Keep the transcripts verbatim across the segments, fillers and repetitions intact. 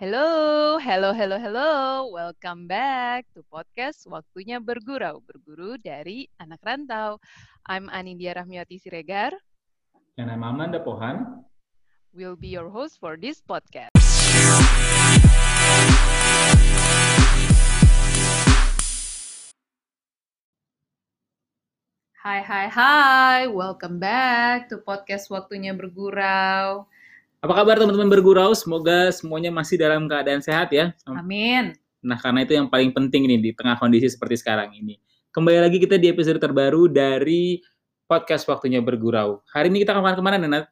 Hello, hello, hello, hello. Welcome back to podcast Waktunya Bergurau, berguru dari anak rantau. I'm Anindia Rahmiwati Siregar. And I'm Amanda Pohan. We'll be your host for this podcast. Hai, hai, hai. Welcome back to podcast Waktunya Bergurau. Apa kabar teman-teman bergurau? Semoga semuanya masih dalam keadaan sehat ya. Amin. Nah, karena itu yang paling penting nih di tengah kondisi seperti sekarang ini. Kembali lagi kita di episode terbaru dari podcast Waktunya Bergurau. Hari ini kita kemana-kemana, Nenat?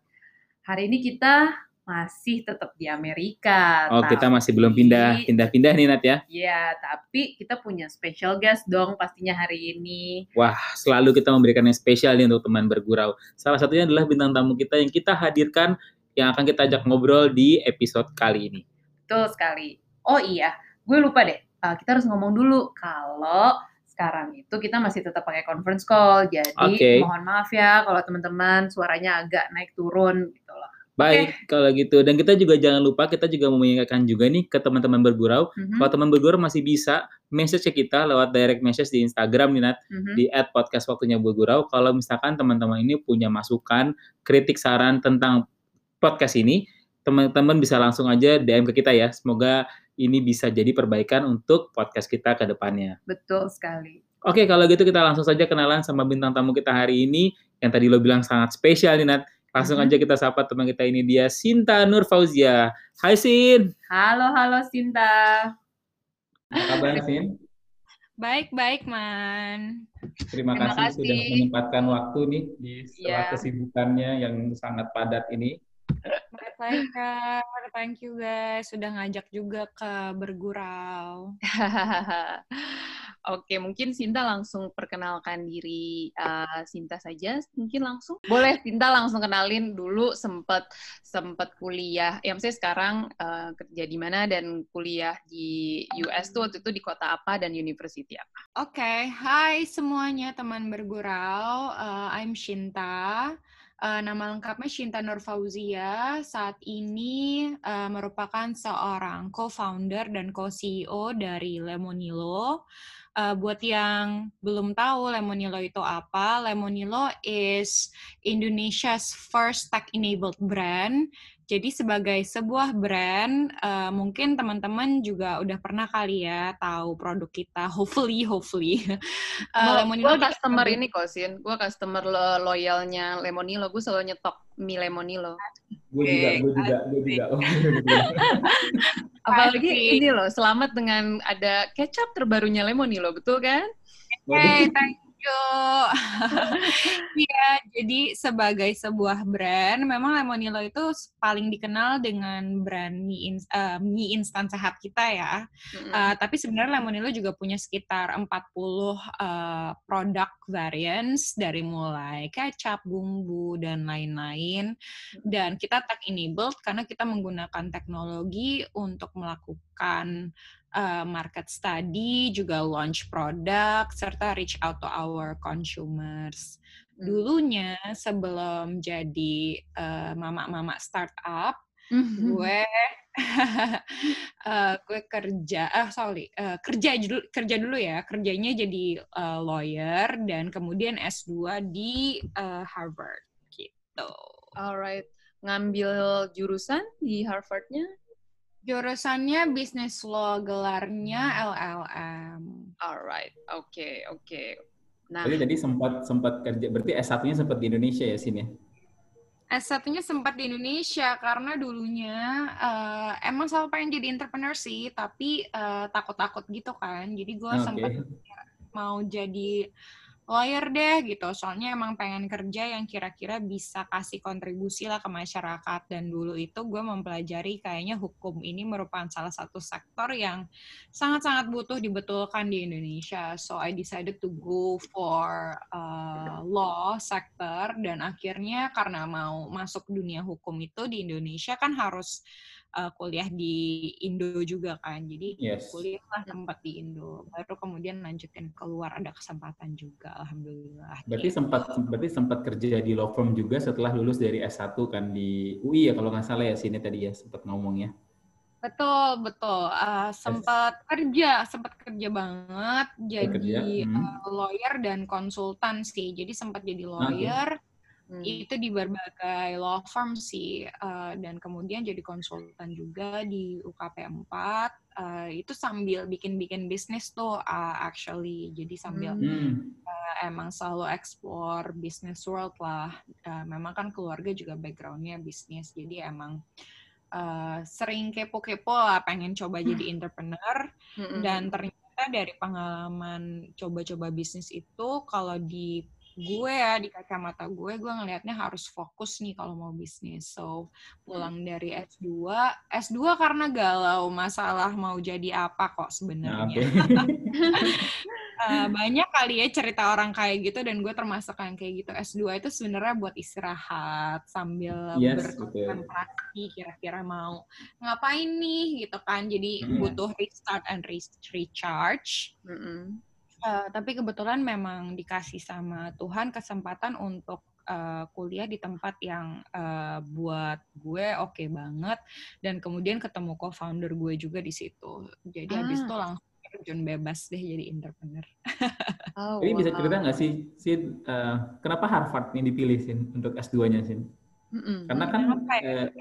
Hari ini kita masih tetap di Amerika. Oh, tapi kita masih belum pindah, pindah-pindah nih, Nat ya? Iya, tapi kita punya special guest dong pastinya hari ini. Wah, selalu kita memberikan yang spesial nih untuk teman bergurau. Salah satunya adalah bintang tamu kita yang kita hadirkan yang akan kita ajak ngobrol di episode kali ini. Betul sekali. Oh iya, gue lupa deh. Uh, kita harus ngomong dulu kalau sekarang itu kita masih tetap pakai conference call. Jadi okay. Mohon maaf ya kalau teman-teman suaranya agak naik turun gitu loh. Baik, okay. Kalau gitu. Dan kita juga jangan lupa, kita juga mau mengingatkan juga nih ke teman-teman bergurau. Mm-hmm. Kalau teman bergurau masih bisa message ke kita lewat direct message di Instagram nih, Nat. Mm-hmm. Di at podcast Waktunya Bergurau. Kalau misalkan teman-teman ini punya masukan, kritik, saran tentang podcast ini, teman-teman bisa langsung aja D M ke kita ya. Semoga ini bisa jadi perbaikan untuk podcast kita ke depannya. Betul sekali. Oke, kalau gitu kita langsung saja kenalan sama bintang tamu kita hari ini, yang tadi lo bilang sangat spesial nih, Nat. Langsung mm-hmm. aja kita sapa teman kita ini, dia Shinta Nurfauzia. Hai, Sin. Halo, halo, Shinta. Apa kabar, Sin? Baik-baik, Man. Terima, Terima kasih, kasih sudah menyempatkan waktu nih di setelah yeah. kesibukannya yang sangat padat ini. My pleasure, thank you guys sudah ngajak juga ke bergurau. Oke, mungkin Shinta langsung perkenalkan diri uh, Shinta saja, mungkin langsung. Boleh, Shinta langsung kenalin dulu sempat sempat kuliah. Ya, maksudnya sekarang uh, kerja di mana dan kuliah di U S tuh waktu itu di kota apa dan university apa? Oke, okay. Hai semuanya teman bergurau, uh, I'm Shinta. Uh, nama lengkapnya Shinta Nurfauzia, saat ini uh, merupakan seorang co-founder dan co-C E O dari Lemonilo. Uh, buat yang belum tahu Lemonilo itu apa, Lemonilo is Indonesia's first tech-enabled brand. Jadi sebagai sebuah brand, uh, mungkin teman-teman juga udah pernah kali ya tahu produk kita, hopefully, hopefully. Uh, Lemonilo gue customer kita... ini kok, Sin. Gue customer lo- loyalnya Lemonilo, gue selalu nyetok mie Lemonilo. Gue juga, gue juga, gue juga. Apalagi ini loh, selamat dengan ada kecap terbarunya Lemonilo, betul kan? Hey, thank you. Iya, jadi sebagai sebuah brand, memang Lemonilo itu paling dikenal dengan brand mie, in, uh, mie instan sehat kita ya. Mm-hmm. Uh, tapi sebenarnya Lemonilo juga punya sekitar empat puluh uh, produk variants dari mulai kecap, bumbu, dan lain-lain. Dan kita tech enabled karena kita menggunakan teknologi untuk melakukan Uh, market study, juga launch produk, serta reach out to our consumers. Dulunya sebelum jadi uh, mama-mama startup, mm-hmm. gue uh, gue kerja, ah uh, sorry uh, kerja dulu, kerja dulu ya kerjanya jadi uh, lawyer dan kemudian S dua di uh, Harvard gitu. Alright, ngambil jurusan di Harvardnya? Jurusannya business law, gelarnya L L M. Alright, oke, okay, oke. Okay. Nah, berarti tadi sempat sempat kerja, berarti S satunya sempat di Indonesia ya, Sin ya? S satunya sempat di Indonesia karena dulunya uh, emang selalu pengen jadi entrepreneur sih, tapi uh, takut-takut gitu kan. Jadi gue okay. sempat mau jadi lawyer deh gitu, soalnya emang pengen kerja yang kira-kira bisa kasih kontribusi lah ke masyarakat. Dan dulu itu gue mempelajari kayaknya hukum ini merupakan salah satu sektor yang sangat-sangat butuh dibetulkan di Indonesia. So I decided to go for uh, law sector, dan akhirnya karena mau masuk dunia hukum itu di Indonesia kan harus Uh, kuliah di Indo juga kan, jadi yes. kuliahlah tempat di Indo, baru kemudian lanjutin keluar ada kesempatan juga, alhamdulillah. Berarti gitu. sempat berarti sempat kerja di law firm juga setelah lulus dari S satu kan di U I ya kalau nggak salah ya, sini tadi ya sempat ngomongnya. Betul, betul. Uh, sempat yes. kerja, sempat kerja banget jadi hmm. uh, lawyer dan konsultan sih. Jadi sempat jadi lawyer, okay. hmm. itu di berbagai law firm sih. Uh, dan kemudian jadi konsultan juga di U K P empat. Uh, itu sambil bikin-bikin bisnis tuh uh, actually. Jadi sambil hmm. uh, emang selalu explore business world lah. Uh, memang kan keluarga juga backgroundnya bisnis. Jadi emang... Uh, sering kepo-kepo lah, pengen coba hmm. jadi entrepreneur. Hmm. Dan ternyata dari pengalaman coba-coba bisnis itu, kalau di gue ya, di kacamata gue, gue ngelihatnya harus fokus nih kalau mau bisnis. So, pulang hmm. dari S dua. S dua karena galau masalah mau jadi apa kok sebenarnya. Nah, uh, banyak kali ya cerita orang kayak gitu, dan gue termasuk yang kayak gitu. S dua itu sebenarnya buat istirahat sambil yes, berkontemplasi okay. kira-kira mau ngapain nih gitu kan. Jadi mm. butuh restart and recharge. Mm-mm. Uh, tapi kebetulan memang dikasih sama Tuhan kesempatan untuk Uh, kuliah di tempat yang uh, buat gue oke okay banget, dan kemudian ketemu co-founder gue juga di situ. Jadi ah. habis itu langsung terjun bebas deh jadi entrepreneur. Oh, jadi wow. bisa cerita nggak sih, Sin, uh, kenapa Harvard ini dipilih, Sin, untuk S dua-nya, Sin? Mm-mm. Karena kan uh,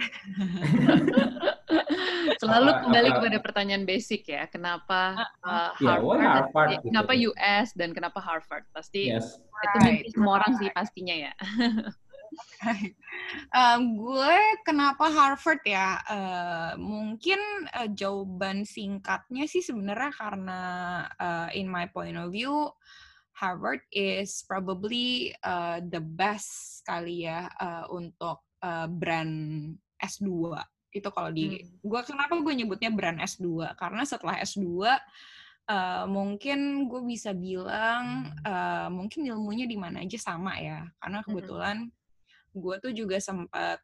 selalu kembali apa, kepada pertanyaan basic ya, kenapa uh, Harvard, yeah, well, Harvard dan, gitu. Kenapa U S dan kenapa Harvard, pasti yes. itu mimpi right. semua orang sih pastinya ya. Okay. uh, gue kenapa Harvard ya, uh, mungkin uh, jawaban singkatnya sih sebenarnya karena uh, in my point of view Harvard is probably uh, the best kali ya uh, untuk uh, brand S dua. Itu kalau di hmm. gua, kenapa gue nyebutnya brand S dua? Karena setelah S dua uh, mungkin gue bisa bilang uh, mungkin ilmunya di mana aja sama ya. Karena kebetulan hmm. gue tuh juga sempat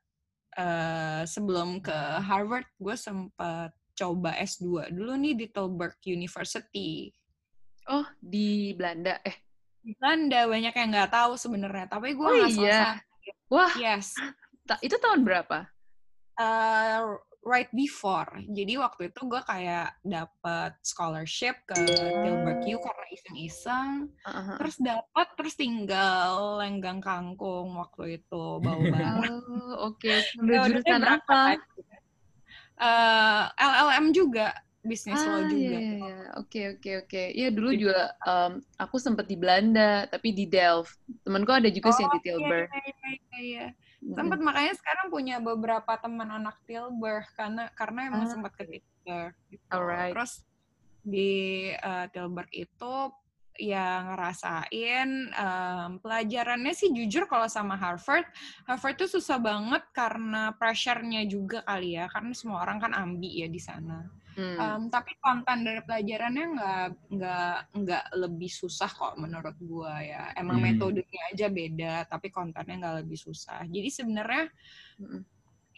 uh, sebelum ke Harvard gue sempat coba S dua dulu nih di Tilburg University. Oh, di Belanda eh di Belanda banyak yang nggak tahu sebenarnya, tapi gue nggak oh, iya. selesai. Wah, yes. Ta- itu tahun berapa? Uh, right before. Jadi waktu itu gue kayak dapat scholarship ke Tilburg U karena iseng-iseng, uh-huh. terus dapat, terus tinggal lenggang kangkung waktu itu bau-bau. Oh, oke. Okay. Nah, jurusan apa? Uh, L L M juga. Bisnis ah, lo juga. Oke, oke, oke. Iya, dulu jadi, juga um, aku sempat di Belanda, tapi di Delft. Temanku ada juga oh, sih di Tilburg. Iya, iya, iya, iya. Mm-hmm. Sempat, makanya sekarang punya beberapa teman anak Tilburg, karena karena emang ah. sempat ke Tilburg. Gitu. Alright. Terus di uh, Tilburg itu yang ngerasain um, pelajarannya sih jujur kalau sama Harvard, Harvard tuh susah banget karena pressure-nya juga kali ya, karena semua orang kan ambi ya di sana. Hmm. Um, tapi konten dari pelajarannya nggak nggak nggak lebih susah kok menurut gua ya. Emang hmm. metodenya aja beda, tapi kontennya nggak lebih susah. Jadi sebenarnya hmm.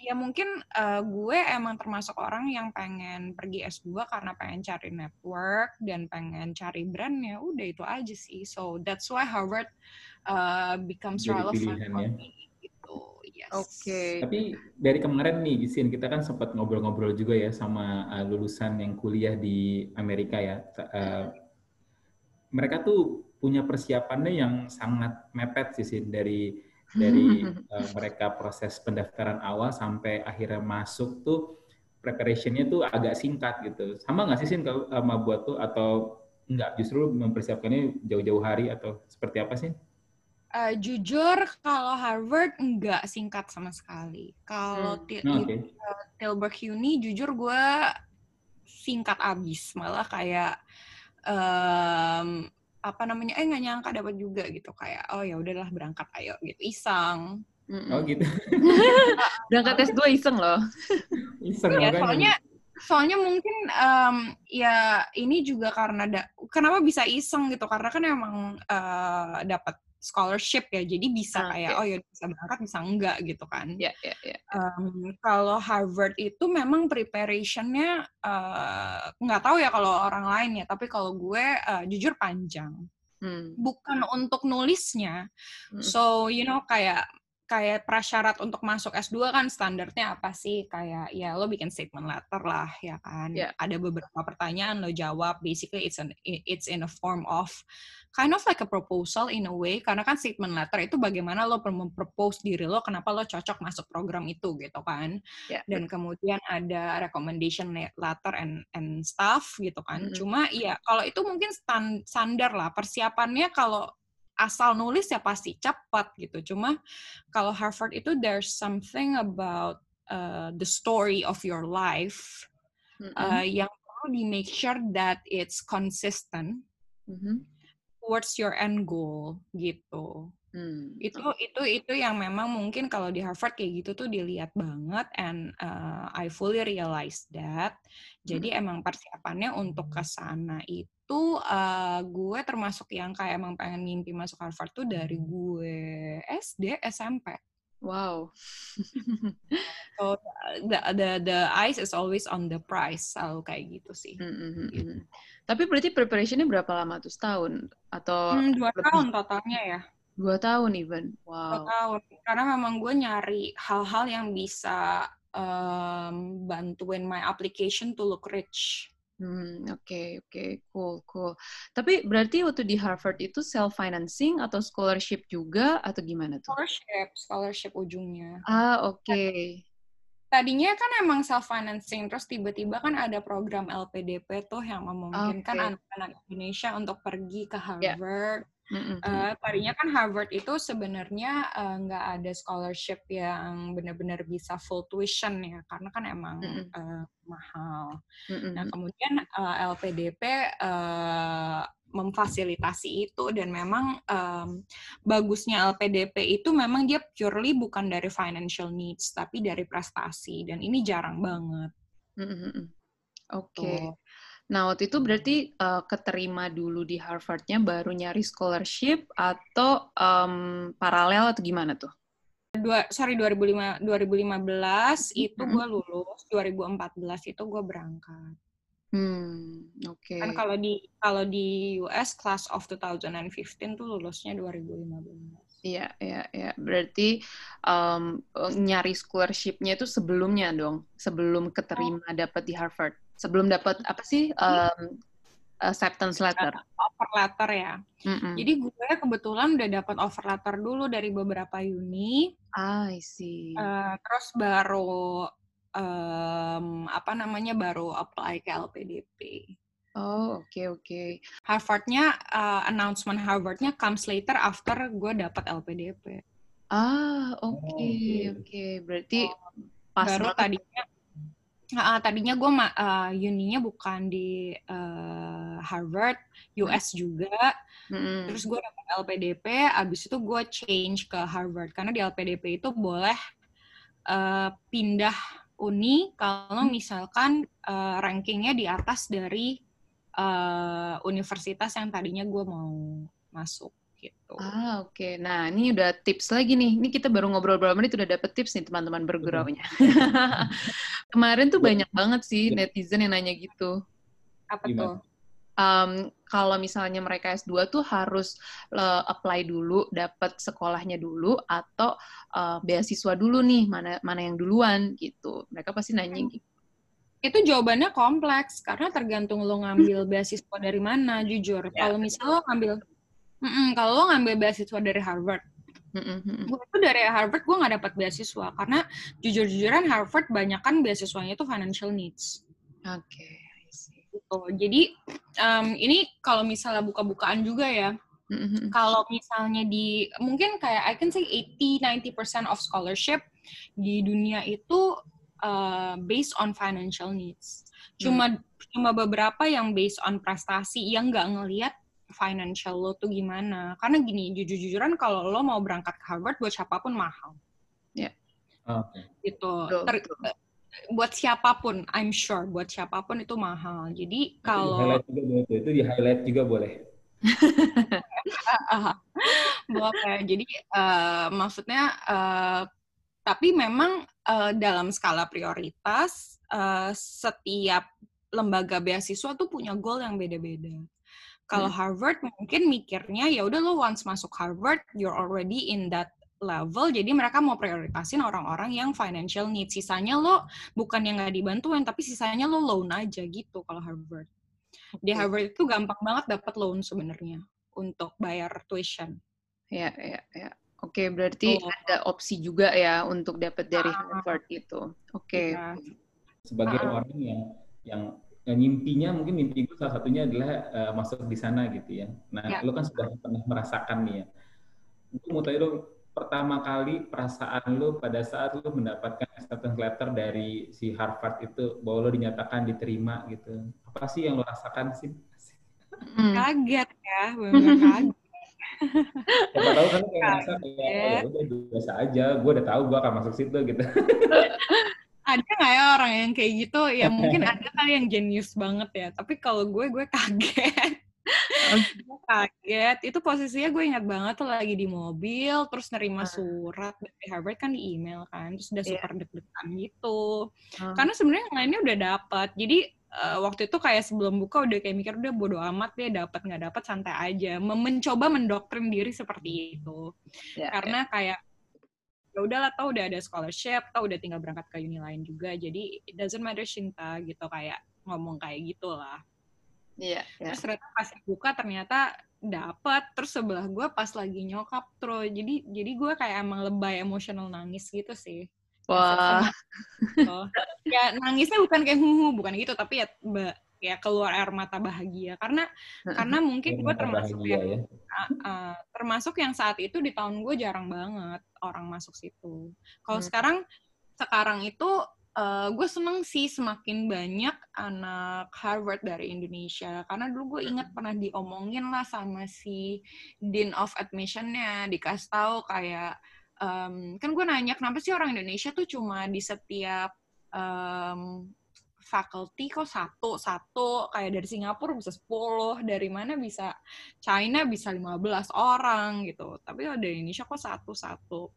ya mungkin uh, gue emang termasuk orang yang pengen pergi S dua karena pengen cari network dan pengen cari brandnya. Udah itu aja sih. So that's why Harvard uh, becomes jadi relevant for me. Yes. Oke. Okay. Tapi dari kemarin nih, Sin, kita kan sempat ngobrol-ngobrol juga ya sama uh, lulusan yang kuliah di Amerika ya. Uh, mereka tuh punya persiapannya yang sangat mepet sih, Sin, dari dari uh, mereka proses pendaftaran awal sampai akhirnya masuk tuh preparation-nya tuh agak singkat gitu. Sama nggak sih, Sin, kalau sama buat tuh, atau nggak, justru mempersiapkannya jauh-jauh hari atau seperti apa, Sin? Uh, jujur kalau Harvard enggak singkat sama sekali. Kalau hmm. til- okay. uh, Tilburg Uni jujur gue singkat abis, malah kayak um, apa namanya? Eh nggak nyangka dapat juga gitu, kayak oh ya udahlah berangkat ayo gitu, iseng. Mm-mm. Oh gitu. Berangkat S dua iseng loh. Iseng ya, soalnya soalnya mungkin um, ya ini juga karena da- kenapa bisa iseng gitu, karena kan emang uh, dapat scholarship ya, jadi bisa kayak oh ya bisa berangkat bisa enggak gitu kan. Yeah, yeah, yeah. Um, kalau Harvard itu memang preparationnya uh, nggak tahu ya kalau orang lain ya, tapi kalau gue uh, jujur panjang, hmm. bukan untuk nulisnya. Hmm. So you know kayak kayak prasyarat untuk masuk S dua kan standarnya apa sih? Kayak ya lo bikin statement letter lah ya kan. Yeah. Ada beberapa pertanyaan lo jawab. Basically it's an it's in a form of kind of like a proposal in a way, karena kan statement letter itu bagaimana lo mempropose diri lo, kenapa lo cocok masuk program itu gitu kan. Yeah. Dan kemudian ada recommendation letter and and stuff gitu kan. Mm-hmm. Cuma ya kalau itu mungkin stand, standar lah persiapannya, kalau asal nulis ya pasti cepat gitu. Cuma kalau Harvard itu there's something about uh, the story of your life mm-hmm. uh, yang perlu di make sure that it's consistent mm-hmm. towards your end goal gitu. Hmm. Itu itu itu yang memang mungkin kalau di Harvard kayak gitu tuh dilihat banget, and uh, I fully realize that. Jadi hmm. emang persiapannya untuk ke sana itu uh, gue termasuk yang kayak emang pengen mimpi masuk Harvard tuh dari gue S D S M P. Wow. So the, the the eyes is always on the prize, selalu kayak gitu sih. Mm-hmm. Gitu. Tapi berarti preparationnya berapa lama tuh? Setahun atau hmm, dua lebih? Tahun totalnya ya. Dua tahun even, wow. Dua tahun, karena memang gue nyari hal-hal yang bisa um, bantuin my application to look rich. Hmm, oke, okay, oke, okay. Cool, cool. Tapi berarti waktu di Harvard itu self-financing atau scholarship juga atau gimana tuh? Scholarship, scholarship ujungnya. Ah, oke. Okay. Tadinya kan emang self-financing, terus tiba-tiba kan ada program L P D P tuh yang memungkinkan okay. anak-anak Indonesia untuk pergi ke Harvard. Yeah. Mm-hmm. Uh, tadinya kan Harvard itu sebenarnya nggak uh, ada scholarship yang benar-benar bisa full tuition ya, karena kan emang mm-hmm. uh, mahal. Mm-hmm. Nah kemudian uh, L P D P uh, memfasilitasi itu, dan memang um, bagusnya L P D P itu memang dia purely bukan dari financial needs tapi dari prestasi, dan ini jarang banget. Mm-hmm. Oke. Okay. Nah, waktu itu berarti uh, keterima dulu di Harvard-nya baru nyari scholarship atau um, paralel atau gimana tuh? Dua, sorry, dua ribu lima belas itu hmm. gue lulus, dua ribu empat belas itu gue berangkat. Hmm, oke. Okay. Kan kalau di kalau di U S class of dua ribu lima belas tuh lulusnya dua ribu lima belas. Iya, iya, iya. Berarti um, nyari scholarship-nya itu sebelumnya dong, sebelum keterima oh. dapat di Harvard. Sebelum dapat apa sih um, acceptance letter? Offer letter ya. Mm-mm. Jadi gue kebetulan udah dapat offer letter dulu dari beberapa uni. Ah, I see. Uh, terus baru um, apa namanya baru apply ke L P D P. Oh, oke okay, oke. Okay. Harvard-nya uh, announcement Harvard-nya comes later after gue dapat L P D P. Ah, oke okay, oke. Okay. Berarti oh, pas baru tadinya. Uh, tadinya gue uh, uninya bukan di uh, Harvard, U S juga. Mm-hmm. Terus gue dapet L P D P, abis itu gue change ke Harvard. Karena di L P D P itu boleh uh, pindah uni kalau misalkan uh, rankingnya di atas dari uh, universitas yang tadinya gue mau masuk. Gitu. Ah, oke. Okay. Nah, ini udah tips lagi nih. Ini kita baru ngobrol berapa menit udah dapet tips nih teman-teman berguraunya. Kemarin tuh banyak banget sih netizen yang nanya gitu. Apa tuh? Um, kalau misalnya mereka S dua tuh harus uh, apply dulu, dapat sekolahnya dulu, atau uh, beasiswa dulu nih, mana mana yang duluan gitu. Mereka pasti nanya gitu. Itu jawabannya kompleks, karena tergantung lo ngambil beasiswa dari mana, jujur. Ya. Kalau misalnya lo ngambil Mm-mm, kalau lo ngambil beasiswa dari Harvard, Mm-mm. gue itu dari Harvard gue nggak dapat beasiswa karena jujur-jujuran Harvard banyak kan beasiswanya itu financial needs. Oke. Okay, I see. Gitu. Jadi um, ini kalau misalnya buka-bukaan juga ya. Mm-hmm. Kalau misalnya di mungkin kayak I can say eighty to ninety percent of scholarship di dunia itu uh, based on financial needs. Cuma mm. cuma beberapa yang based on prestasi yang nggak ngelihat financial lo tuh gimana? Karena gini, jujur-jujuran kalau lo mau berangkat ke Harvard buat siapapun mahal. Ya. Yeah. Oke. Okay. Gitu. Ter- buat siapapun, I'm sure buat siapapun itu mahal. Jadi kalau itu di-highlight juga, itu di-highlight juga boleh. Boleh. Jadi uh, maksudnya uh, tapi memang uh, dalam skala prioritas uh, setiap lembaga beasiswa tuh punya goal yang beda-beda. Kalau Harvard mungkin mikirnya ya udah lo once masuk Harvard you're already in that level, jadi mereka mau prioritasin orang-orang yang financial need. Sisanya lo bukan yang nggak dibantuin, tapi sisanya lo loan aja gitu kalau Harvard. Di Harvard itu gampang banget dapat loan sebenarnya untuk bayar tuition. Ya, ya, ya. Oke, berarti oh. ada opsi juga ya untuk dapat dari ah. Harvard itu. Oke. Ya. Sebagai ah. orang yang yang mimpinya mungkin mimpi gue salah satunya adalah uh, masuk di sana gitu ya. Nah, ya. Lo kan sudah pernah merasakan nih ya. Gue mau tanya dong, pertama kali perasaan lo pada saat lo mendapatkan acceptance letter dari si Harvard itu, bahwa lo dinyatakan diterima gitu. Apa sih yang lo rasakan sih? Hmm. Kaget ya, bener-bener kaget. Siapa tahu kan kayak ngerasa kayak, oh, udah biasa aja, gue udah tahu gue akan masuk situ gitu. Ada nggak ya orang yang kayak gitu? Ya mungkin ada kali yang jenius banget ya. Tapi kalau gue, gue kaget. Gue kaget. Itu posisinya gue ingat banget tuh lagi di mobil, terus nerima surat dari Harvard kan di email kan, terus udah super yeah. deg-degan gitu. Hmm. Karena sebenarnya yang lainnya udah dapat. Jadi Uh, waktu itu kayak sebelum buka udah kayak mikir udah bodo amat deh, dapat nggak dapat santai aja, mencoba mendoktrin diri seperti itu yeah, karena yeah. kayak ya udahlah, tau udah ada scholarship, tau udah tinggal berangkat ke uni lain juga, jadi it doesn't matter Shinta gitu, kayak ngomong kayak gitulah. Iya. Yeah, yeah. Terus ternyata pas buka ternyata dapat, terus sebelah gue pas lagi nyokap terus, jadi jadi gue kayak emang lebay, emosional, nangis gitu sih. Wah, wow. Ya nangisnya bukan kayak huhu, bukan gitu, tapi ya ya keluar air mata bahagia karena karena mungkin gue termasuk bahagia, yang ya? uh, uh, termasuk yang saat itu di tahun gue jarang banget orang masuk situ. Kalau hmm. sekarang sekarang itu uh, gue seneng sih semakin banyak anak Harvard dari Indonesia, karena dulu gue ingat pernah diomongin lah sama si Dean of Admission-nya, dikasih tahu kayak Um, kan gue nanya kenapa sih orang Indonesia tuh cuma di setiap um, faculty kok satu-satu, kayak dari Singapura bisa sepuluh, dari mana bisa China bisa lima belas orang gitu, tapi kalau dari Indonesia kok satu-satu.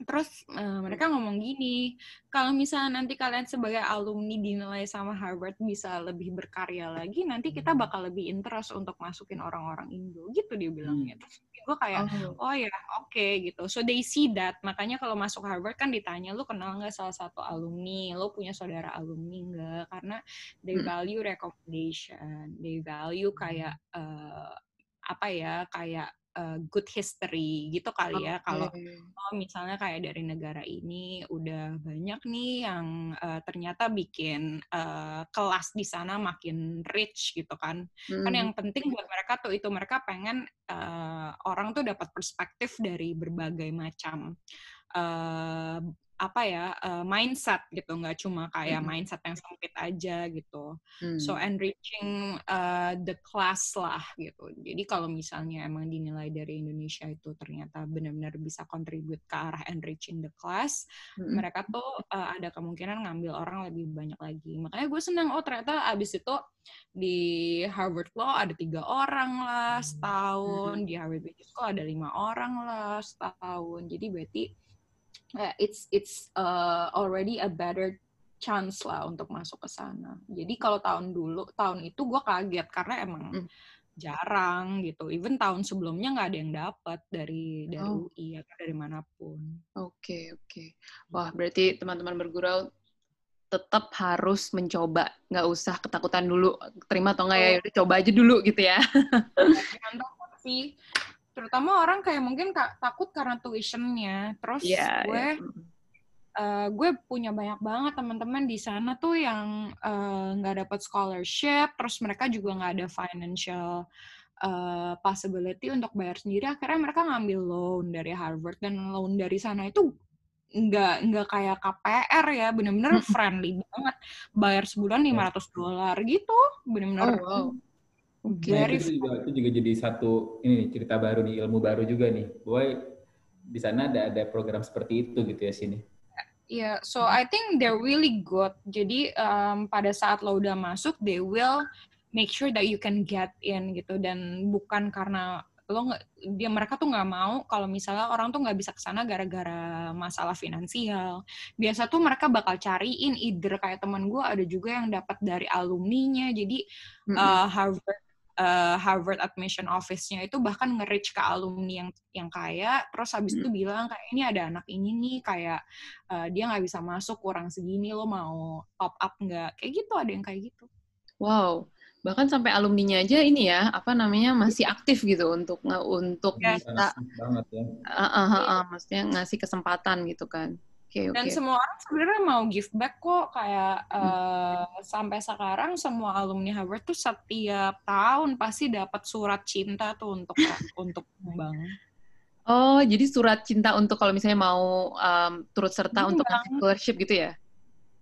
Terus uh, mereka ngomong gini, kalau misalnya nanti kalian sebagai alumni dinilai sama Harvard bisa lebih berkarya lagi, nanti kita bakal lebih interest untuk masukin orang-orang Indo gitu dia bilangnya. Terus gue kayak, oh ya, oke okay, gitu. So they see that, makanya kalau masuk Harvard kan ditanya, lu kenal nggak salah satu alumni, lu punya saudara alumni nggak, karena they value recommendation, they value kayak uh, apa ya, kayak uh, good history gitu kali ya. Kalau oh, misalnya kayak dari negara ini udah banyak nih yang uh, ternyata bikin uh, kelas di sana makin rich gitu kan. Hmm. Kan yang penting buat mereka tuh itu, mereka pengen uh, orang tuh dapat perspektif dari berbagai macam uh, apa ya uh, mindset gitu, nggak cuma kayak hmm. mindset yang sempit aja gitu. hmm. So enriching uh, the class lah gitu. Jadi kalau misalnya emang dinilai dari Indonesia itu ternyata benar-benar bisa contribute ke arah enriching the class, hmm. mereka tuh uh, ada kemungkinan ngambil orang lebih banyak lagi. Makanya gue senang, oh ternyata abis itu di Harvard Law ada tiga orang lah setahun, hmm. di Harvard Business School ada lima orang lah setahun, jadi berarti Uh, it's it's uh, already a better chance lah untuk masuk ke sana. Jadi kalau tahun dulu tahun itu gue kaget karena emang mm. jarang gitu. Even tahun sebelumnya nggak ada yang dapat dari dari oh. U I atau dari manapun. Oke okay, oke. Okay. Wah, berarti teman-teman bergurau tetap harus mencoba, nggak usah ketakutan dulu. Terima atau nggak oh. ya, udah coba aja dulu gitu ya. Mantap sih. Terutama orang kayak mungkin takut karena tuition-nya. Terus yeah, gue yeah. Uh, gue punya banyak banget teman-teman di sana tuh yang nggak uh, dapat scholarship, terus mereka juga nggak ada financial uh, possibility untuk bayar sendiri, akhirnya mereka ngambil loan dari Harvard, dan loan dari sana itu nggak nggak kayak K P R ya, bener-bener friendly banget, bayar sebulan lima ratus dolar gitu, bener-bener. Oh, wow. Okay. Nah, itu, juga, itu juga jadi satu ini nih, cerita baru nih, ilmu baru juga nih. Boy, di sana ada ada program seperti itu gitu ya sini. Iya, yeah, so I think they're really good. Jadi um, pada saat lo udah masuk, they will make sure that you can get in gitu, dan bukan karena lo nggak, dia mereka tuh nggak mau kalau misalnya orang tuh nggak bisa kesana gara-gara masalah finansial. Biasa tuh mereka bakal cariin, either kayak teman gue ada juga yang dapat dari alumninya, jadi mm-hmm. uh, Harvard uh, Harvard Admission Office-nya itu bahkan nge-reach ke alumni yang yang kaya, terus habis yeah. itu bilang kayak ini ada anak ini nih kayak uh, dia nggak bisa masuk kurang segini, lo mau top up nggak? Kayak gitu, ada yang kayak gitu. Wow, bahkan sampai alumninya aja ini ya, apa namanya, masih aktif gitu untuk untuk ya, bisa banget ya. Uh, uh, uh, uh, maksudnya ngasih kesempatan gitu kan. Okay, Dan okay. semua orang sebenarnya mau give back kok, kayak uh, hmm. sampai sekarang semua alumni Harvard tuh setiap tahun pasti dapat surat cinta tuh untuk untuk Bang. Oh, jadi surat cinta untuk kalau misalnya mau um, turut serta hmm, untuk scholarship gitu ya?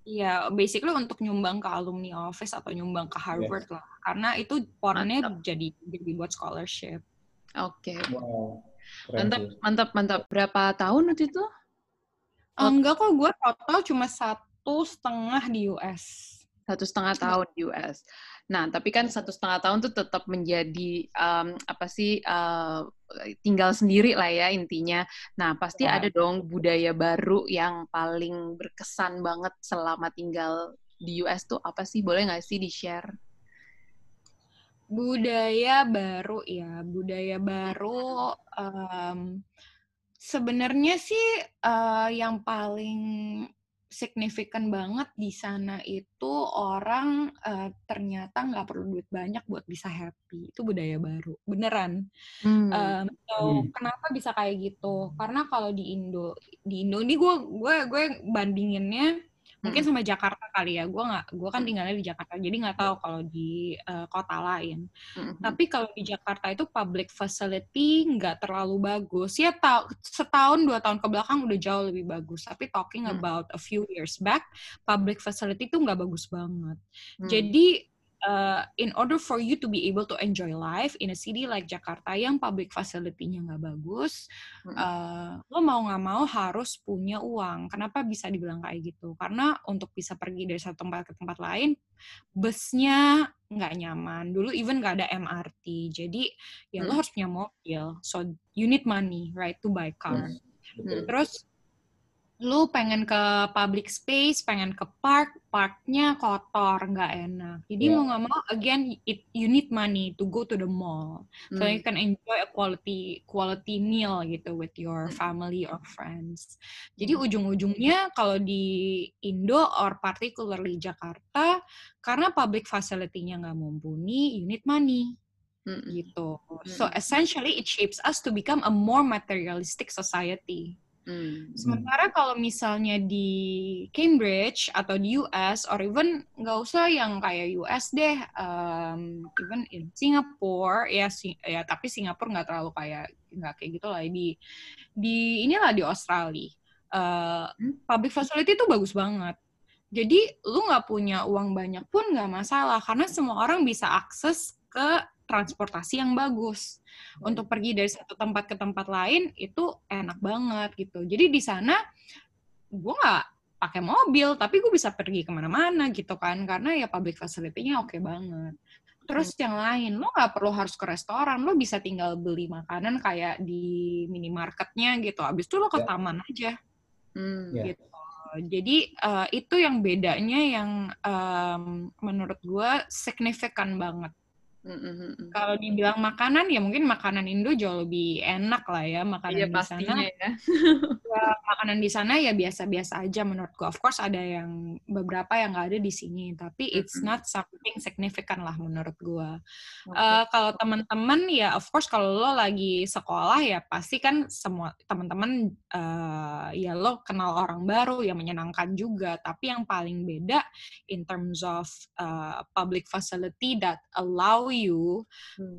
Iya, basically untuk nyumbang ke alumni office atau nyumbang ke Harvard yes. lah. Karena itu pornya jadi, jadi buat scholarship. Oke. Okay. Wow. Mantap, mantap, mantap. Berapa tahun waktu itu? Enggak kok, gue total cuma satu setengah di U S. Satu setengah tahun di U S. Nah, tapi kan satu setengah tahun tuh tetap menjadi, um, apa sih, uh, tinggal sendiri lah ya intinya. Nah, pasti ya. Ada dong budaya baru yang paling berkesan banget selama tinggal di U S tuh apa sih? Boleh nggak sih di-share? Budaya baru ya, budaya baru... Um, sebenarnya sih uh, yang paling... signifikan banget di sana itu orang uh, ternyata nggak perlu duit banyak buat bisa happy. Itu budaya baru, beneran. Hmm. Um, so, hmm. Kenapa bisa kayak gitu? Karena kalau di Indo, di Indo ini gue gue gue bandinginnya hmm. mungkin sama Jakarta kali ya. Gue nggak, gue kan tinggalnya di Jakarta, jadi nggak tahu kalau di uh, kota lain. Hmm. Tapi kalau di Jakarta itu public facility nggak terlalu bagus. Ya ta- setahun dua tahun kebelakang udah jauh lebih bagus. Tapi talking hmm. about a few years back, public facility itu nggak bagus banget. Hmm. Jadi, uh, in order for you to be able to enjoy life in a city like Jakarta yang public facility-nya nggak bagus, hmm. uh, lo mau nggak mau harus punya uang. Kenapa bisa dibilang kayak gitu? Karena untuk bisa pergi dari satu tempat ke tempat lain, busnya nggak nyaman. Dulu even nggak ada M R T. Jadi, ya hmm. lo harus punya mobil. So, you need money, right, to buy car. Hmm. Terus, lu pengen ke public space, pengen ke park, parknya kotor, nggak enak. Jadi yeah. mau nggak mau, again, it, you need money to go to the mall, so mm. you can enjoy a quality quality meal gitu with your family or friends. Jadi ujung-ujungnya kalau di Indo or particularly Jakarta, karena public facility-nya nggak mumpuni, you need money. Mm. Gitu. Mm. So essentially, it shapes us to become a more materialistic society. Hmm. Sementara kalau misalnya di Cambridge atau di U S or even nggak usah yang kayak U S deh, um, even in Singapore ya, si, ya tapi Singapura nggak terlalu kayak nggak kayak gitulah di di inilah di Australia uh, public facility itu bagus banget. Jadi lu nggak punya uang banyak pun nggak masalah karena semua orang bisa akses ke transportasi yang bagus. Untuk pergi dari satu tempat ke tempat lain itu enak banget gitu. Jadi di sana gue nggak pakai mobil, tapi gue bisa pergi kemana-mana gitu kan, karena ya public facility-nya oke okay banget. Terus yang lain, lo nggak perlu harus ke restoran, lo bisa tinggal beli makanan kayak di minimarketnya gitu, abis itu lo ke taman aja. Hmm, yeah. gitu. Jadi uh, itu yang bedanya yang um, menurut gue signifikan banget. Mm-hmm. Kalau dibilang makanan ya mungkin makanan Indo jauh lebih enak lah ya makanan iya, di sana. Ya. Ya, makanan di sana ya biasa-biasa aja menurut gue. Of course ada yang beberapa yang nggak ada di sini, tapi it's mm-hmm. not something significant lah menurut gue. Okay. Uh, kalau teman-teman ya of course kalau lo lagi sekolah ya pasti kan semua teman-teman uh, ya lo kenal orang baru yang menyenangkan juga. Tapi yang paling beda in terms of uh, public facility that allow you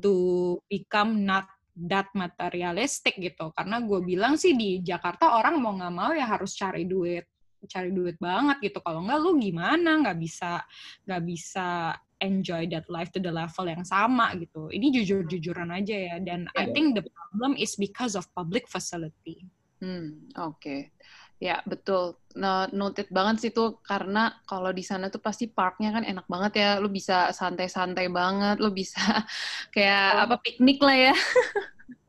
to become not that materialistic gitu. Karena gue bilang sih di Jakarta orang mau nggak mau ya harus cari duit, cari duit banget gitu. Kalau nggak lu gimana? Nggak bisa, nggak bisa enjoy that life to the level yang sama gitu. Ini jujur-jujuran aja ya. Dan I think the problem is because of public facility. Hmm, oke. Okay. Ya, betul. Nah, noted banget sih tuh, karena kalau di sana tuh pasti parknya kan enak banget ya, lu bisa santai-santai banget, lu bisa kayak oh. apa piknik lah ya.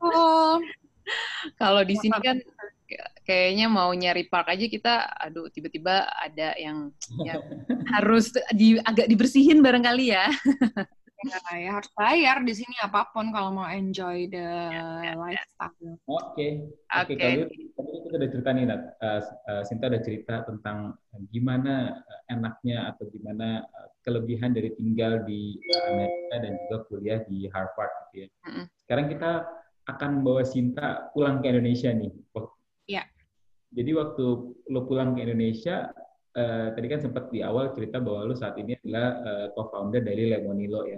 Oh. Kalau di sini kan kayaknya mau nyari park aja kita, aduh tiba-tiba ada yang, yang harus di, agak dibersihin barangkali ya. ya, harus bayar di sini apapun kalau mau enjoy the yeah, yeah, lifestyle. Oke, okay. oke. Okay. Okay. Tadi kita udah cerita nih, Nat. Uh, uh, Shinta udah cerita tentang gimana enaknya atau gimana kelebihan dari tinggal di Amerika dan juga kuliah di Harvard, gitu ya. Mm-hmm. Sekarang kita akan bawa Shinta pulang ke Indonesia nih. Iya. Yeah. Jadi waktu lo pulang ke Indonesia, Uh, tadi kan sempat di awal cerita bahwa lo saat ini adalah uh, co-founder dari Lemonilo ya.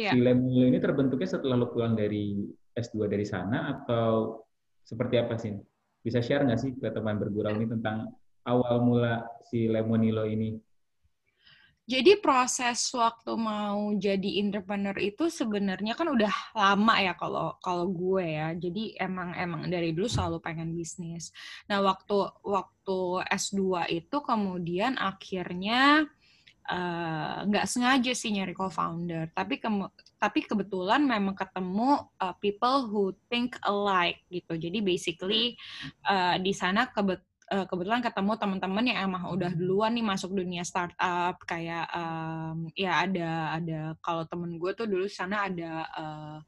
Yeah. Si Lemonilo ini terbentuknya setelah lo pulang dari S dua dari sana atau seperti apa sih? Bisa share nggak sih ke teman bergurau ini tentang awal mula si Lemonilo ini? Jadi proses waktu mau jadi entrepreneur itu sebenarnya kan udah lama ya kalau kalau gue ya. Jadi emang emang dari dulu selalu pengen bisnis. Nah, waktu waktu S dua itu kemudian akhirnya nggak uh, sengaja sih nyari co-founder, tapi ke tapi kebetulan memang ketemu uh, people who think alike gitu. Jadi basically uh, di sana kebetulan kebetulan ketemu teman-teman yang emang udah duluan nih masuk dunia startup kayak um, ya ada ada kalau temen gue tuh dulu sana ada uh,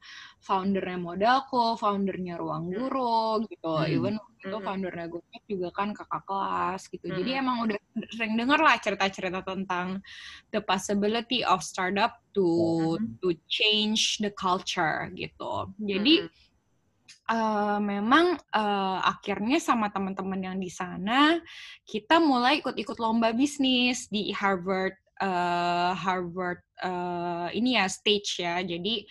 foundernya Modalku, foundernya Ruang Guru gitu, hmm. even hmm. itu foundernya gue juga kan kakak kelas gitu, hmm. jadi emang udah sering denger lah cerita-cerita tentang the possibility of startup to hmm. to change the culture gitu, jadi hmm. Uh, memang uh, akhirnya sama teman-teman yang di sana kita mulai ikut-ikut lomba bisnis di Harvard uh, Harvard uh, ini ya stage ya. Jadi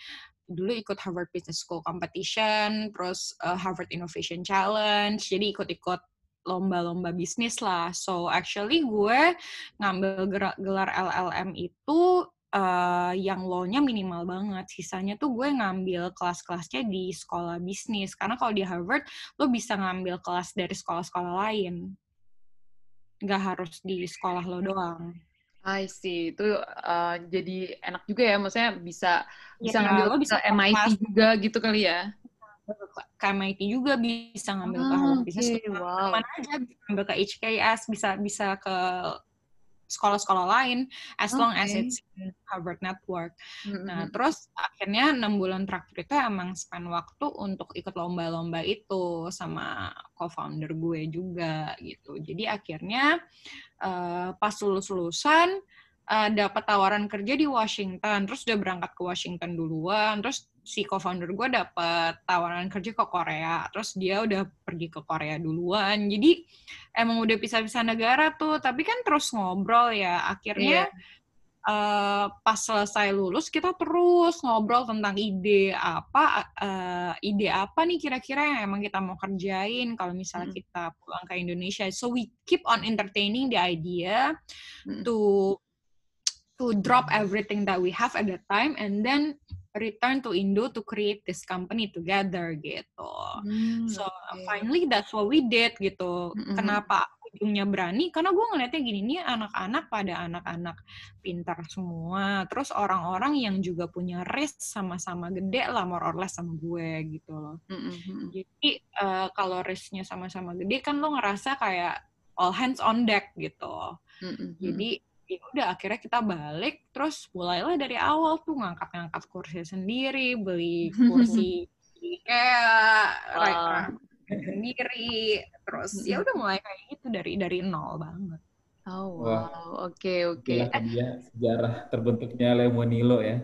dulu ikut Harvard Business School Competition, terus uh, Harvard Innovation Challenge. Jadi ikut-ikut lomba-lomba bisnis lah. So actually gue ngambil gelar L L M itu Uh, yang low-nya minimal banget, sisanya tuh gue ngambil kelas-kelasnya di sekolah bisnis, karena kalau di Harvard lo bisa ngambil kelas dari sekolah-sekolah lain, nggak harus di sekolah lo doang. I see, itu uh, jadi enak juga ya, maksudnya bisa ya, bisa ngambil lo bisa ke M I T kelas. Juga gitu kali ya? Ke M I T juga bisa ngambil ah, ke Harvard Business, okay. wow. Mana aja bisa ngambil ke H K S, bisa bisa ke sekolah-sekolah lain, as long okay. as it's in Harvard Network. Mm-hmm. Nah, terus akhirnya enam bulan terakhir itu emang spend waktu untuk ikut lomba-lomba itu sama co-founder gue juga, gitu. Jadi akhirnya uh, pas lulus-lulusan, uh, dapat tawaran kerja di Washington, terus udah berangkat ke Washington duluan, terus si co-founder gue dapet tawaran kerja ke Korea, terus dia udah pergi ke Korea duluan, jadi emang udah pisah-pisah negara tuh, tapi kan terus ngobrol ya, akhirnya yeah. uh, pas selesai lulus kita terus ngobrol tentang ide apa, uh, ide apa nih kira-kira yang emang kita mau kerjain kalau misalnya mm. kita pulang ke Indonesia, so we keep on entertaining the idea mm. to to drop everything that we have at that time, and then return to Indo to create this company together gitu. Hmm, so okay. finally that's what we did gitu. Mm-hmm. Kenapa ujungnya berani? Karena gue ngeliatnya gini nih anak-anak pada anak-anak pintar semua. Terus orang-orang yang juga punya risk sama-sama gede lah more or less sama gue gitu loh. Mm-hmm. Jadi uh, kalau risknya sama-sama gede kan lo ngerasa kayak all hands on deck gitu. Mm-hmm. Jadi ya udah akhirnya kita balik terus mulailah dari awal tuh ngangkat-ngangkat kursi sendiri, beli kursi kayak uh. sendiri terus ya udah mulai kayak gitu dari dari nol banget. Oh wow, oke oke. Dia sejarah terbentuknya Lemonilo ya.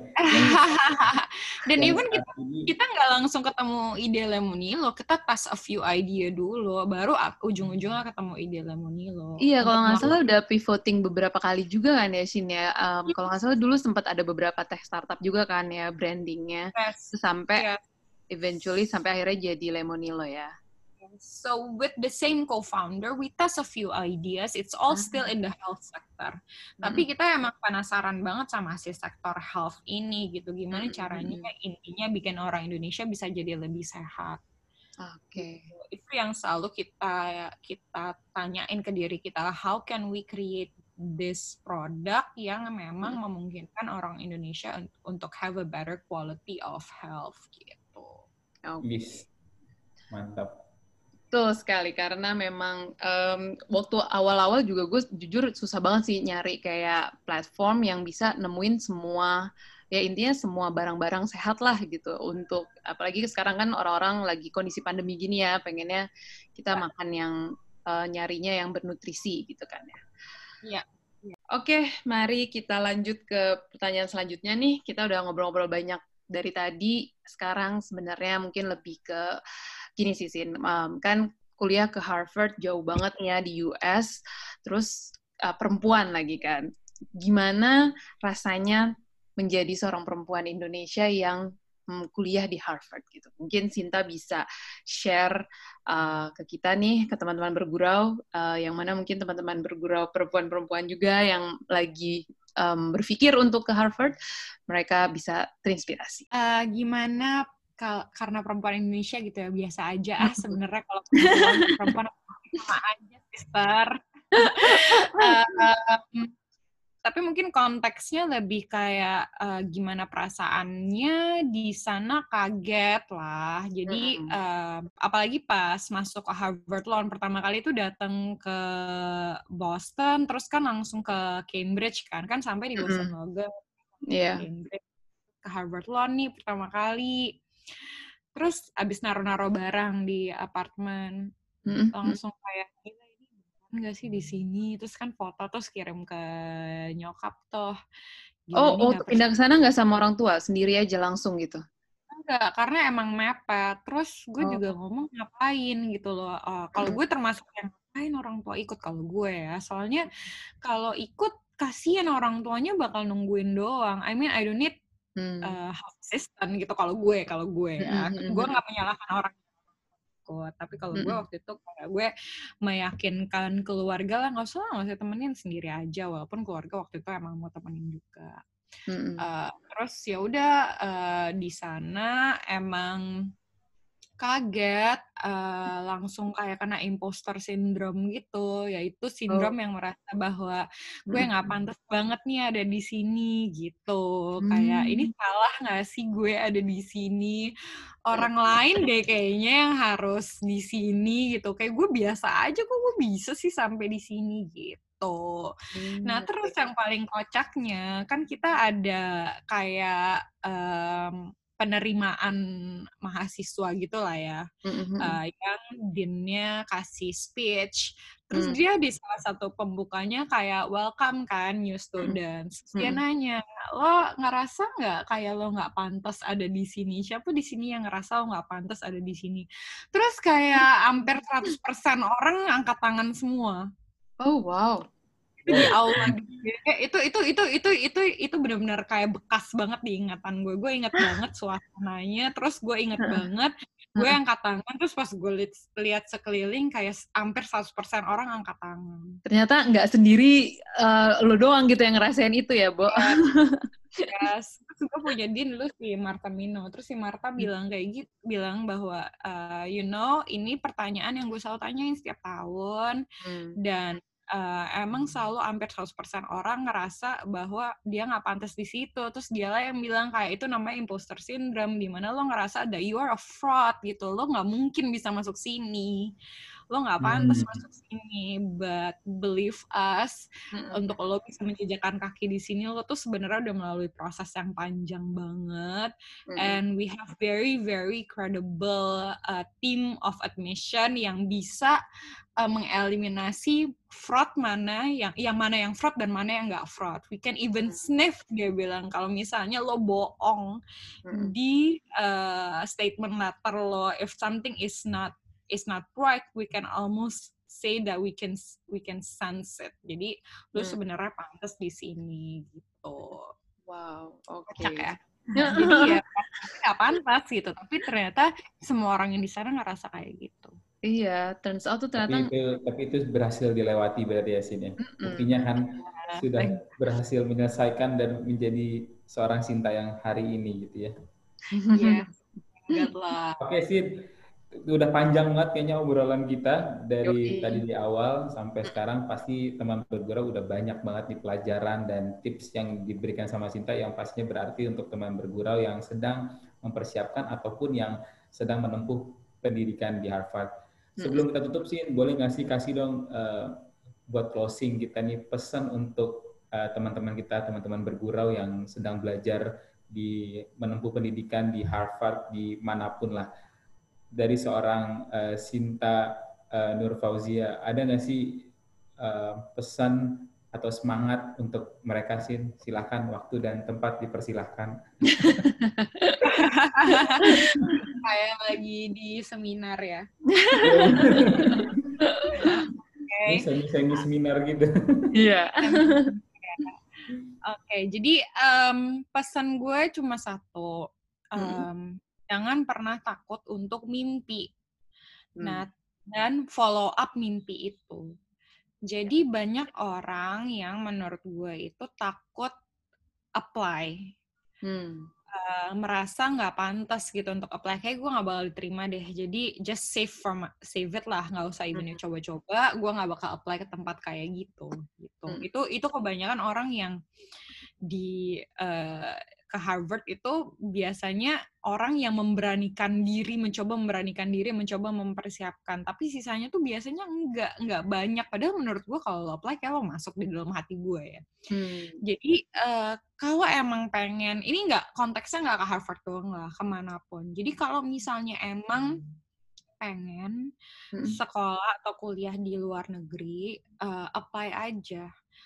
Dan even kita kita nggak langsung ketemu ide Lemonilo, kita pass a few idea dulu, baru ujung-ujungnya ketemu ide Lemonilo. Iya, kalau nggak salah udah pivoting beberapa kali juga kan ya, Shin ya. Um, kalau nggak salah dulu sempat ada beberapa tech startup juga kan ya brandingnya, yes. sampai yes. eventually sampai akhirnya jadi Lemonilo ya. So with the same co-founder, we test a few ideas. It's all still in the health sector. Mm-hmm. Tapi kita emang penasaran banget sama si sektor health ini gitu. Gimana mm-hmm. caranya intinya bikin orang Indonesia bisa jadi lebih sehat. Oke. Okay. Itu yang selalu kita kita tanyain ke diri kita. How can we create this product yang memang mm-hmm. memungkinkan orang Indonesia untuk have a better quality of health gitu. Okay. Yes. Mantap. Betul sekali, karena memang um, waktu awal-awal juga gue jujur susah banget sih nyari kayak platform yang bisa nemuin semua ya intinya semua barang-barang sehat lah gitu, untuk apalagi sekarang kan orang-orang lagi kondisi pandemi gini ya, pengennya kita ya. makan yang uh, nyarinya yang bernutrisi gitu kan ya. Iya. Oke, mari kita lanjut ke pertanyaan selanjutnya nih. Kita udah ngobrol-ngobrol banyak dari tadi. Sekarang sebenarnya mungkin lebih ke gini sih, Sin. Um, kan kuliah ke Harvard jauh banget ya di U S. Terus uh, perempuan lagi kan. Gimana rasanya menjadi seorang perempuan Indonesia yang um, kuliah di Harvard gitu? Mungkin Sinta bisa share Uh, ke kita nih, ke teman-teman bergurau, uh, yang mana mungkin teman-teman bergurau perempuan-perempuan juga yang lagi um, berpikir untuk ke Harvard, mereka bisa terinspirasi. Uh, gimana ka- karena perempuan Indonesia gitu ya, biasa aja ah sebenarnya kalau perempuan, perempuan sama aja, sister. uh, um, tapi mungkin konteksnya lebih kayak uh, gimana perasaannya di sana, kaget lah. Jadi mm-hmm. uh, apalagi pas masuk ke Harvard loan pertama kali itu datang ke Boston, terus kan langsung ke Cambridge kan, kan sampai di Boston mm-hmm. Logan, yeah. Cambridge, ke Harvard loan nih pertama kali. Terus abis naro-naro barang di apartemen, mm-hmm. langsung kayak gitu. Nggak sih di sini, terus kan foto terus kirim ke nyokap toh. Gini, oh, oh pindah ke sana nggak sama orang tua, sendiri aja langsung gitu? Enggak, karena emang mepet. Terus gue oh. juga ngomong ngapain gitu loh. Uh, kalau gue termasuk yang ngapain orang tua ikut kalau gue ya. Soalnya kalau ikut kasihan orang tuanya bakal nungguin doang. I mean I don't need uh, house assistant gitu kalau gue, kalau gue ya. Mm-hmm. Gue nggak menyalahkan orang. Tapi kalau gue waktu itu kayak gue meyakinkan keluarga lah, nggak usah nggak usah temenin, sendiri aja, walaupun keluarga waktu itu emang mau temenin juga. Uh, terus ya udah uh, di sana emang kaget, uh, langsung kayak kena imposter syndrome gitu, yaitu sindrom oh. yang merasa bahwa gue nggak pantas banget nih ada di sini gitu, hmm. kayak ini salah nggak sih gue ada di sini, orang lain deh kayaknya yang harus di sini gitu, kayak gue biasa aja kok, gue bisa sih sampai di sini gitu. Hmm. Nah terus yang paling kocaknya kan kita ada kayak um, penerimaan mahasiswa gitu lah ya, mm-hmm. uh, yang dean-nya kasih speech, terus mm. dia di salah satu pembukanya kayak welcome kan new students, mm. dia nanya, lo ngerasa nggak kayak lo nggak pantas ada di sini, siapa di sini yang ngerasa lo nggak pantas ada di sini? Terus kayak hampir seratus persen orang angkat tangan semua. Oh wow. Di awal itu itu itu itu itu itu benar-benar kayak bekas banget di ingatan gue. Gue ingat banget suasananya, terus gue ingat banget gue angkat tangan, terus pas gue lihat lihat sekeliling kayak hampir seratus persen orang angkat tangan. Ternyata nggak sendiri uh, lo doang gitu yang ngerasain itu ya, Bo. Yes. Terus gue punya din lu si Marta Mino, terus si Marta bilang kayak gitu, bilang bahwa uh, you know, ini pertanyaan yang gue selalu tanyain setiap tahun, hmm. dan Uh, emang selalu hampir seratus persen orang ngerasa bahwa dia nggak pantas di situ. Terus dialah yang bilang kayak itu namanya imposter syndrome, di mana lo ngerasa ada you are a fraud gitu, lo nggak mungkin bisa masuk sini, lo nggak pantas hmm. masuk sini. But believe us, hmm. untuk lo bisa menjejakkan kaki di sini, lo tuh sebenarnya udah melalui proses yang panjang banget. Hmm. And we have very very credible uh, team of admission yang bisa Uh, mengeliminasi fraud mana yang yang mana yang fraud dan mana yang nggak fraud. We can even sniff, dia bilang, kalau misalnya lo bohong hmm. di uh, statement letter lo, if something is not is not right, we can almost say that we can we can sense it. Jadi hmm. lo sebenarnya pantas di sini gitu. Wow, oke. Okay. Ya? Nah, jadi ya nggak pantas gitu. Tapi ternyata semua orang yang di sana ngerasa kayak gitu. Iya, turns out tuh ternyata... Tapi itu, tapi itu berhasil dilewati berarti ya, Sin ya. Buktinya kan ya, sudah berhasil menyelesaikan dan menjadi seorang Sinta yang hari ini gitu ya. Iya, enggak lah. Oke, Sin. Udah panjang banget kayaknya obrolan kita dari Yogi. Tadi di awal sampai sekarang. Pasti teman bergurau udah banyak banget nih pelajaran dan tips yang diberikan sama Sinta yang pastinya berarti untuk teman bergurau yang sedang mempersiapkan ataupun yang sedang menempuh pendidikan di Harvard. Sebelum kita tutup sih, boleh nggak sih kasih dong uh, buat closing kita nih pesan untuk uh, teman-teman kita, teman-teman bergurau yang sedang belajar di menempuh pendidikan di Harvard, di manapun lah. Dari seorang uh, Shinta uh, Nurfauzia, ada nggak sih uh, pesan atau semangat untuk mereka, Sin? Silakan, waktu dan tempat dipersilahkan. Kayak lagi di seminar ya. Okay. Semi-semi seminar gitu. Iya. Oke, okay, jadi um, pesan gue cuma satu. Um, hmm. Jangan pernah takut untuk mimpi. Hmm. Nah, dan follow up mimpi itu. Jadi banyak orang yang menurut gue itu takut apply, hmm. uh, merasa nggak pantas gitu untuk apply. Kayak gue nggak bakal diterima deh. Jadi just save from save it lah, nggak usah even coba-coba. Gue nggak bakal apply ke tempat kayak gitu. Gitu. Hmm. Itu itu kebanyakan orang yang di uh, ke Harvard itu biasanya orang yang memberanikan diri, mencoba memberanikan diri, mencoba mempersiapkan. Tapi sisanya tuh biasanya nggak nggak banyak. Padahal menurut gue kalau lo apply kayak lo masuk di dalam hati gue ya. Hmm. Jadi uh, kalau emang pengen, ini nggak konteksnya nggak ke Harvard doang lah, kemanapun. Jadi kalau misalnya emang pengen hmm. sekolah atau kuliah di luar negeri, uh, apply aja.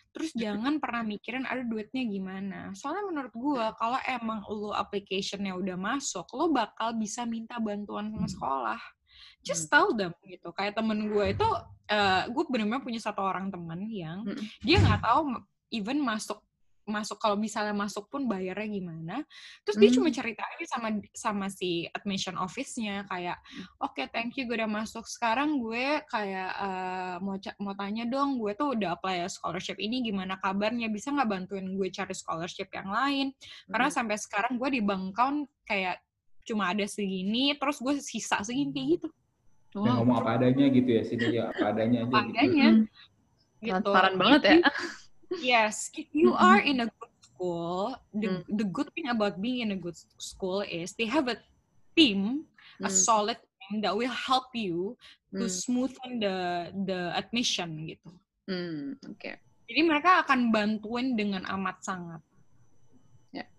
Terus jangan pernah mikirin ada duitnya gimana. Soalnya menurut gue, kalau emang lo application-nya udah masuk, lo bakal bisa minta bantuan sama sekolah. Just tell them gitu. Kayak temen gue itu, uh, gue bener-bener punya satu orang temen yang dia nggak tahu even masuk masuk kalau misalnya masuk pun bayarnya gimana. Terus dia hmm. cuma cerita aja sama sama si admission office-nya kayak, oke okay, thank you gue udah masuk, sekarang gue kayak uh, mau mau tanya dong, gue tuh udah apply scholarship ini, gimana kabarnya, bisa nggak bantuin gue cari scholarship yang lain, karena hmm. sampai sekarang gue di bank account kayak cuma ada segini, terus gue sisa segini kayak gitu. Wow. Dan ngomong apa adanya gitu ya, sini ya apa adanya aja. Apa adanya. Gitu. Transparan gitu. Banget ya. Yes, if you are in a good school, the, the good thing about being in a good school is they have a team, a solid team that will help you to smoothen the the admission gitu. Hmm, oke. Okay. Jadi mereka akan bantuin dengan amat sangat. Ya. Yeah.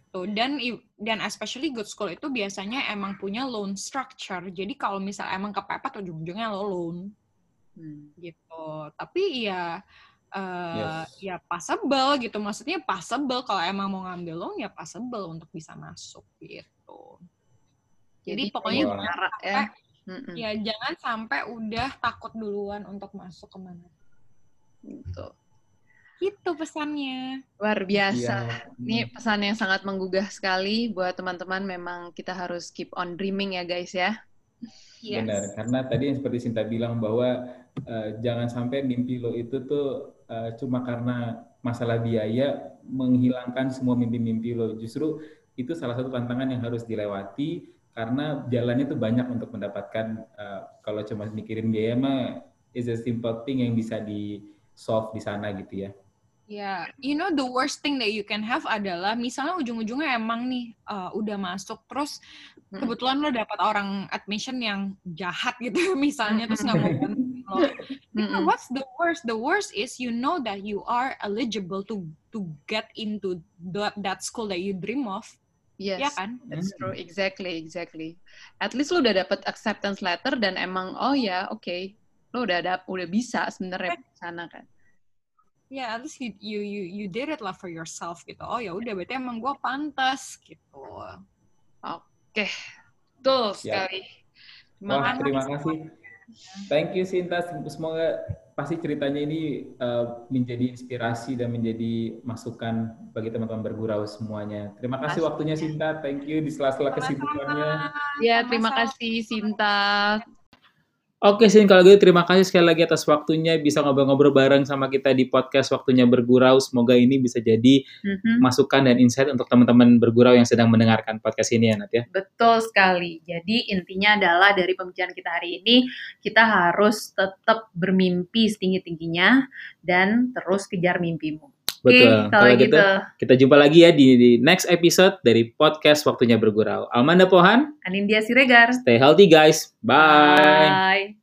Gitu. Dan dan especially good school itu biasanya emang punya loan structure. Jadi kalau misal emang kepepet ujung-ujungnya lo loan. Hmm. Gitu. Tapi ya Uh, yes. ya passable gitu, maksudnya passable kalau emang mau ngambil loan ya passable untuk bisa masuk gitu. Jadi, jadi pokoknya oh, jangan sampai, ya. ya jangan sampai udah takut duluan untuk masuk kemana. Gitu. Itu pesannya. Luar biasa. Yeah. Ini pesan yang sangat menggugah sekali buat teman-teman. Memang kita harus keep on dreaming ya guys ya. Yes. Benar, karena tadi yang seperti Shinta bilang bahwa uh, jangan sampai mimpi lo itu tuh uh, cuma karena masalah biaya menghilangkan semua mimpi-mimpi lo. Justru itu salah satu tantangan yang harus dilewati karena jalannya tuh banyak untuk mendapatkan. Uh, kalau cuma mikirin biaya mah is a simple thing yang bisa di solve di sana gitu ya. Ya, yeah. You know the worst thing that you can have adalah misalnya ujung-ujungnya emang nih uh, udah masuk terus kebetulan lo dapat orang admission yang jahat gitu misalnya terus nggak mau bantuin lo. You know, what's the worst? The worst is you know that you are eligible to to get into that, that school that you dream of. Yes, ya kan? That's true. Exactly, exactly. At least lo udah dapat acceptance letter dan emang oh ya oke okay. Lo udah ada udah bisa sebenarnya ke sana kan. Ya, yeah, at least you, you you you did it lah for yourself gitu. Oh ya udah, berarti emang gue pantas gitu. Oke, okay. Betul sekali. Terima, Wah, terima kasih. Thank you Shinta. Semoga pasti ceritanya ini uh, menjadi inspirasi dan menjadi masukan bagi teman-teman bergurau semuanya. Terima kasih waktunya Shinta. Thank you di sela-sela kesibukannya. Ya, terima kasih Shinta. Oke Sin, kalau gitu terima kasih sekali lagi atas waktunya bisa ngobrol-ngobrol bareng sama kita di podcast Waktunya Bergurau. Semoga ini bisa jadi mm-hmm. masukan dan insight untuk teman-teman bergurau yang sedang mendengarkan podcast ini ya Nat ya. Betul sekali. Jadi intinya adalah dari pembicaraan kita hari ini, kita harus tetap bermimpi setinggi-tingginya dan terus kejar mimpimu. Betul. Okay, kalau gitu, gitu kita jumpa lagi ya di, di next episode dari podcast Waktunya Bergurau. Amanda Pohan, Anindia Siregar. Stay healthy guys. Bye. Bye.